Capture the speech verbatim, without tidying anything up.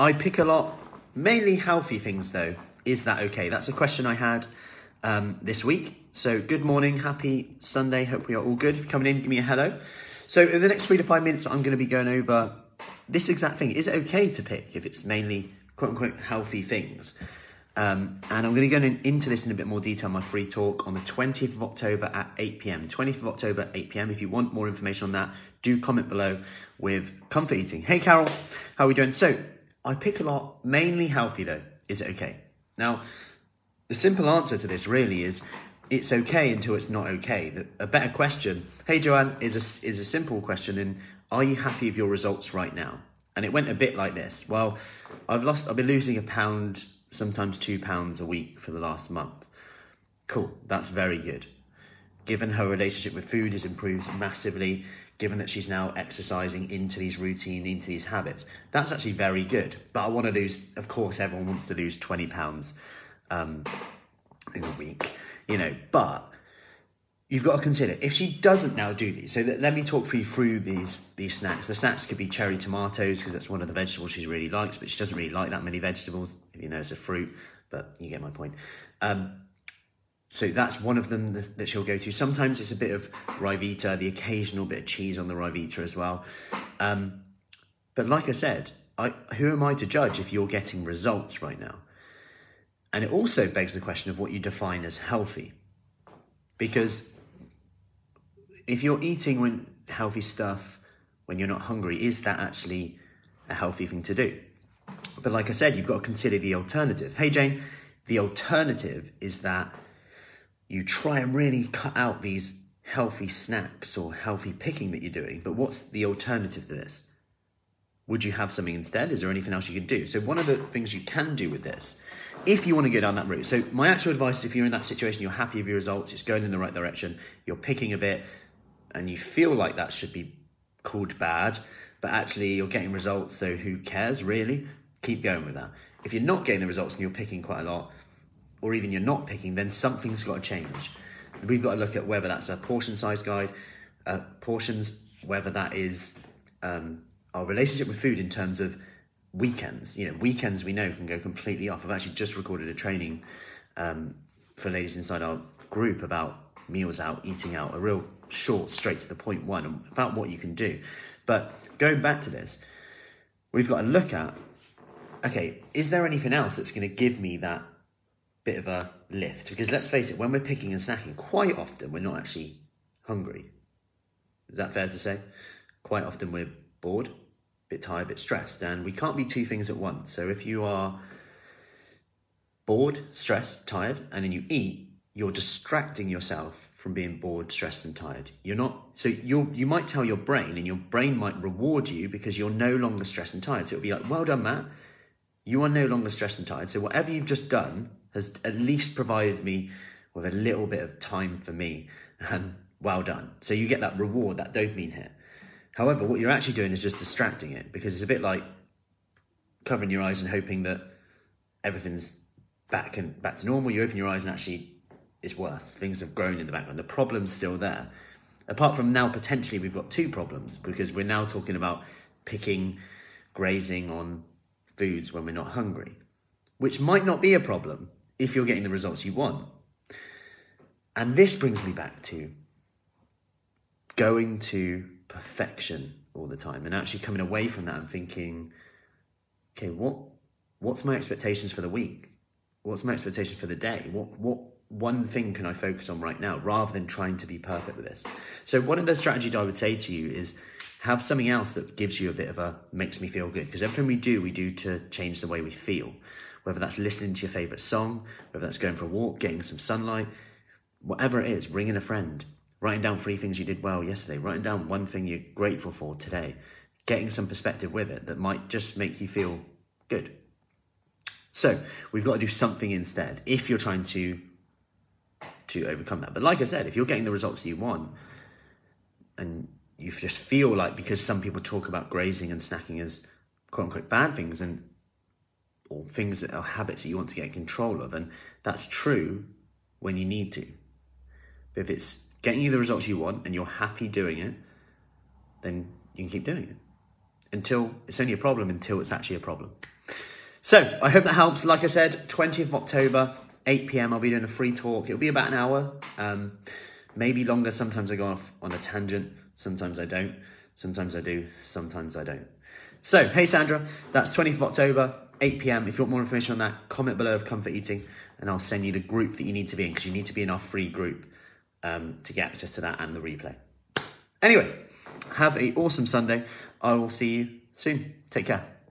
I pick a lot, mainly healthy things though. Is that okay? That's a question I had um, this week. So good morning, happy Sunday. Hope we are all good. If you're coming in, give me a hello. So in the next three to five minutes, I'm going to be going over this exact thing. Is it okay to pick if it's mainly quote unquote healthy things? Um, and I'm going to go in, into this in a bit more detail in my free talk on the twentieth of October at eight p m. twentieth of October at eight p m. If you want more information on that, do comment below with comfort eating. Hey, Carol, how are we doing? So I pick a lot, mainly healthy though. Is it okay? Now, the simple answer to this really is it's okay until it's not okay. The, a better question, hey, Joanne, is a, is a simple question in, are you happy with your results right now? And it went a bit like this. Well, I've lost, I've been losing a pound, sometimes two pounds a week for the last month. Cool, that's very good. Given her relationship with food has improved massively, given that she's now exercising into these routine, into these habits, that's actually very good. But I want to lose, of course, everyone wants to lose twenty pounds um, in a week, you know, but you've got to consider if she doesn't now do these. So that, let me talk for you through these, these snacks. The snacks could be cherry tomatoes because that's one of the vegetables she really likes, but she doesn't really like that many vegetables. You know, it's a fruit, but you get my point. Um, so that's one of them that, that she'll go to. Sometimes it's a bit of Rivita, the occasional bit of cheese on the Rivita as well. Um, but like I said, I, who am I to judge if you're getting results right now? And it also begs the question of what you define as healthy. Because if you're eating when healthy stuff when you're not hungry, is that actually a healthy thing to do? But like I said, you've got to consider the alternative. Hey, Jane, the alternative is that you try and really cut out these healthy snacks or healthy picking that you're doing. But what's the alternative to this? Would you have something instead? Is there anything else you can do? So one of the things you can do with this, if you want to go down that route. So my actual advice is if you're in that situation, you're happy with your results, it's going in the right direction, you're picking a bit, and you feel like that should be called bad, but actually you're getting results, so who cares really? Keep going with that. If you're not getting the results and you're picking quite a lot, or even you're not picking, then something's got to change. We've got to look at whether that's a portion size guide, uh, portions, whether that is um, our relationship with food in terms of weekends. You know, weekends we know can go completely off. I've actually just recorded a training um, for ladies inside our group about meals out, eating out, a real short, straight to the point one about what you can do. But going back to this, we've got to look at, okay, is there anything else that's going to give me that bit of a lift? Because let's face it, when we're picking and snacking, quite often we're not actually hungry. Is that fair to say? Quite often we're bored, a bit tired, a bit stressed, and we can't be two things at once. So if you are bored, stressed, tired, and then you eat, you're distracting yourself from being bored, stressed, and tired. You're not, so you you might tell your brain, and your brain might reward you because you're no longer stressed and tired. So it'll be like, well done, Matt. You are no longer stressed and tired. So whatever you've just done has at least provided me with a little bit of time for me, and well done. So you get that reward, that dopamine hit. However, what you're actually doing is just distracting it, because it's a bit like covering your eyes and hoping that everything's back and back to normal. You open your eyes and actually it's worse. Things have grown in the background. The problem's still there. Apart from now, potentially we've got two problems, because we're now talking about picking, grazing on foods when we're not hungry, which might not be a problem if you're getting the results you want. And this brings me back to going to perfection all the time and actually coming away from that and thinking, okay, what what's my expectations for the week? What's my expectation for the day? What what one thing can I focus on right now, rather than trying to be perfect with this? So one of the strategies I would say to you is have something else that gives you a bit of a, makes me feel good. Because everything we do, we do to change the way we feel. Whether that's listening to your favourite song, whether that's going for a walk, getting some sunlight, whatever it is, ringing a friend, writing down three things you did well yesterday, writing down one thing you're grateful for today, getting some perspective with it that might just make you feel good. So we've got to do something instead if you're trying to, to overcome that. But like I said, if you're getting the results that you want and you just feel like, because some people talk about grazing and snacking as quote unquote bad things and or things that are habits that you want to get control of. And that's true when you need to. But if it's getting you the results you want and you're happy doing it, then you can keep doing it. until it's only a problem until it's actually a problem. So I hope that helps. Like I said, twentieth of October, eight p.m. I'll be doing a free talk. It'll be about an hour, um, maybe longer. Sometimes I go off on a tangent. Sometimes I don't. Sometimes I do. Sometimes I don't. So, hey Sandra, that's twentieth of October, eight p.m. If you want more information on that, comment below of Comfort Eating, and I'll send you the group that you need to be in, because you need to be in our free group um, to get access to that and the replay. Anyway, have an awesome Sunday. I will see you soon. Take care.